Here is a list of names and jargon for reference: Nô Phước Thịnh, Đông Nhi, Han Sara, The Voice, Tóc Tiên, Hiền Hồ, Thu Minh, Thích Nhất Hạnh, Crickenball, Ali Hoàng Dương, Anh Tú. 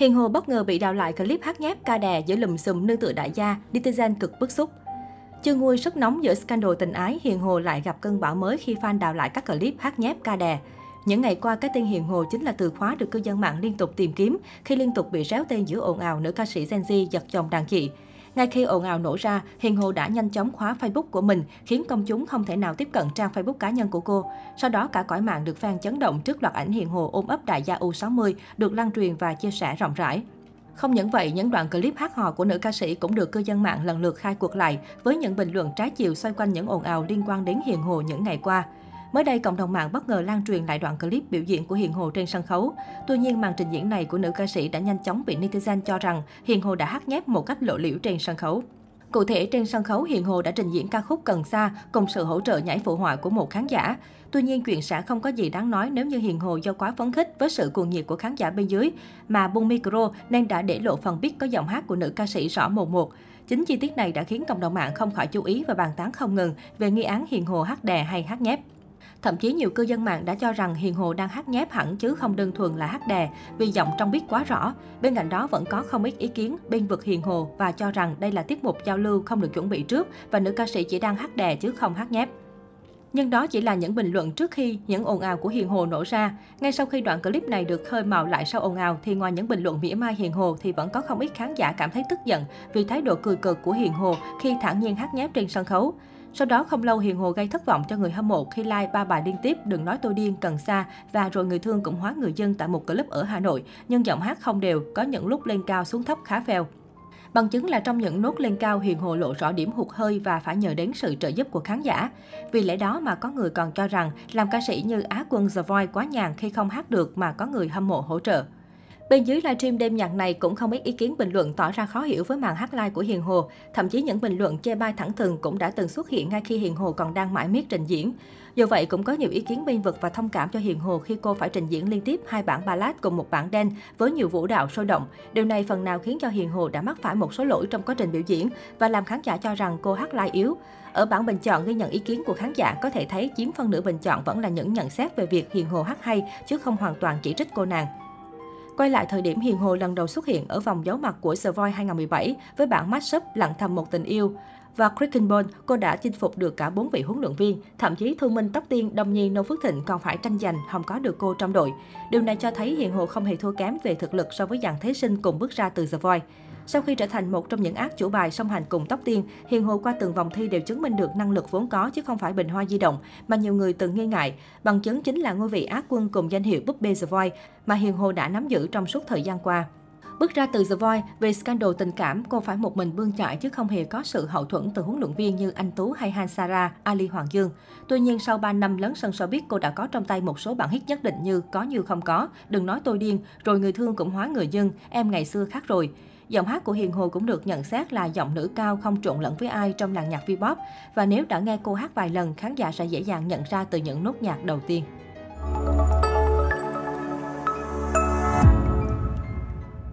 Hiền Hồ bất ngờ bị đào lại clip hát nháp ca đè giữa lùm xùm nương tựa đại gia, netizen cực bức xúc. Chưa nguôi sức nóng giữa scandal tình ái, Hiền Hồ lại gặp cơn bão mới khi fan đào lại các clip hát nháp ca đè. Những ngày qua, cái tên Hiền Hồ chính là từ khóa được cư dân mạng liên tục tìm kiếm khi liên tục bị réo tên giữa ồn ào nữ ca sĩ Gen Z giật chồng đàn chị. Ngay khi ồn ào nổ ra, Hiền Hồ đã nhanh chóng khóa Facebook của mình, khiến công chúng không thể nào tiếp cận trang Facebook cá nhân của cô. Sau đó, cả cõi mạng được fan chấn động trước loạt ảnh Hiền Hồ ôm ấp đại gia U60 được lan truyền và chia sẻ rộng rãi. Không những vậy, những đoạn clip hát hò của nữ ca sĩ cũng được cư dân mạng lần lượt khai cuộc lại với những bình luận trái chiều xoay quanh những ồn ào liên quan đến Hiền Hồ những ngày qua. Mới đây, cộng đồng mạng bất ngờ lan truyền lại đoạn clip biểu diễn của Hiền Hồ trên sân khấu. Tuy nhiên, màn trình diễn này của nữ ca sĩ đã nhanh chóng bị netizen cho rằng Hiền Hồ đã hát nhép một cách lộ liễu trên sân khấu. Cụ thể, trên sân khấu, Hiền Hồ đã trình diễn ca khúc Cần Sa cùng sự hỗ trợ nhảy phụ họa của một khán giả. Tuy nhiên, chuyện sẽ không có gì đáng nói nếu như Hiền Hồ do quá phấn khích với sự cuồng nhiệt của khán giả bên dưới mà buông micro nên đã để lộ phần biết có giọng hát của nữ ca sĩ rõ mồn một. Chính chi tiết này đã khiến cộng đồng mạng không khỏi chú ý và bàn tán không ngừng về nghi án Hiền Hồ hát đè hay hát nhép. Thậm chí nhiều cư dân mạng đã cho rằng Hiền Hồ đang hát nhép hẳn chứ không đơn thuần là hát đè vì giọng trong biết quá rõ. Bên cạnh đó vẫn có không ít ý kiến bên vực Hiền Hồ và cho rằng đây là tiết mục giao lưu không được chuẩn bị trước và nữ ca sĩ chỉ đang hát đè chứ không hát nhép. Nhưng đó chỉ là những bình luận trước khi những ồn ào của Hiền Hồ nổ ra. Ngay sau khi đoạn clip này được khơi mào lại sau ồn ào thì ngoài những bình luận mỉa mai Hiền Hồ thì vẫn có không ít khán giả cảm thấy tức giận vì thái độ cười cợt của Hiền Hồ khi thản nhiên hát nhép trên sân khấu. Sau đó không lâu, Hiền Hồ gây thất vọng cho người hâm mộ khi like 3 bài liên tiếp Đừng Nói Tôi Điên, Cần Sa và Rồi Người Thương cũng hóa người dân tại một club ở Hà Nội, nhưng giọng hát không đều, có những lúc lên cao xuống thấp khá phèo. Bằng chứng là trong những nốt lên cao, Hiền Hồ lộ rõ điểm hụt hơi và phải nhờ đến sự trợ giúp của khán giả. Vì lẽ đó mà có người còn cho rằng làm ca sĩ như Á quân The Voice quá nhàn khi không hát được mà có người hâm mộ hỗ trợ. Bên dưới livestream đêm nhạc này cũng không ít ý kiến bình luận tỏ ra khó hiểu với màn hát live của Hiền Hồ. Thậm chí những bình luận chê bai thẳng thừng cũng đã từng xuất hiện ngay khi Hiền Hồ còn đang mải miết trình diễn. Dù vậy, cũng có nhiều ý kiến bênh vực và thông cảm cho Hiền Hồ khi cô phải trình diễn liên tiếp 2 bản ballad cùng một bản dance với nhiều vũ đạo sôi động. Điều này phần nào khiến cho Hiền Hồ đã mắc phải một số lỗi trong quá trình biểu diễn và làm khán giả cho rằng cô hát live yếu. Ở bảng bình chọn ghi nhận ý kiến của khán giả có thể thấy chiếm phân nửa bình chọn vẫn là những nhận xét về việc Hiền Hồ hát hay chứ không hoàn toàn chỉ trích cô nàng. Quay lại thời điểm Hiền Hồ lần đầu xuất hiện ở vòng giấu mặt của The Voice 2017 với bản mashup Lặng Thầm Một Tình Yêu và Crickenball, cô đã chinh phục được cả 4 vị huấn luyện viên, thậm chí Thu Minh, Tóc Tiên, Đông Nhi, Nô Phước Thịnh còn phải tranh giành không có được cô trong đội. Điều này cho thấy Hiền Hồ không hề thua kém về thực lực so với dàn thí sinh cùng bước ra từ The Voice. Sau khi trở thành một trong những ác chủ bài song hành cùng Tóc Tiên, Hiền Hồ qua từng vòng thi đều chứng minh được năng lực vốn có chứ không phải bình hoa di động mà nhiều người từng nghi ngại. Bằng chứng chính là ngôi vị Á quân cùng danh hiệu Búp bê The Voice mà Hiền Hồ đã nắm giữ trong suốt thời gian qua. Bước ra từ The Voice, về scandal tình cảm, cô phải một mình bươn chải chứ không hề có sự hậu thuẫn từ huấn luyện viên như Anh Tú hay Han Sara, Ali Hoàng Dương. Tuy nhiên, sau 3 năm lấn sân showbiz, cô đã có trong tay một số bản hit nhất định như Có Như Không Có, Đừng Nói Tôi Điên, Rồi Người Thương Cũng Hóa Người Dân, Em Ngày Xưa Khác Rồi. Giọng hát của Hiền Hồ cũng được nhận xét là giọng nữ cao không trộn lẫn với ai trong làng nhạc V-pop. Và nếu đã nghe cô hát vài lần, khán giả sẽ dễ dàng nhận ra từ những nốt nhạc đầu tiên.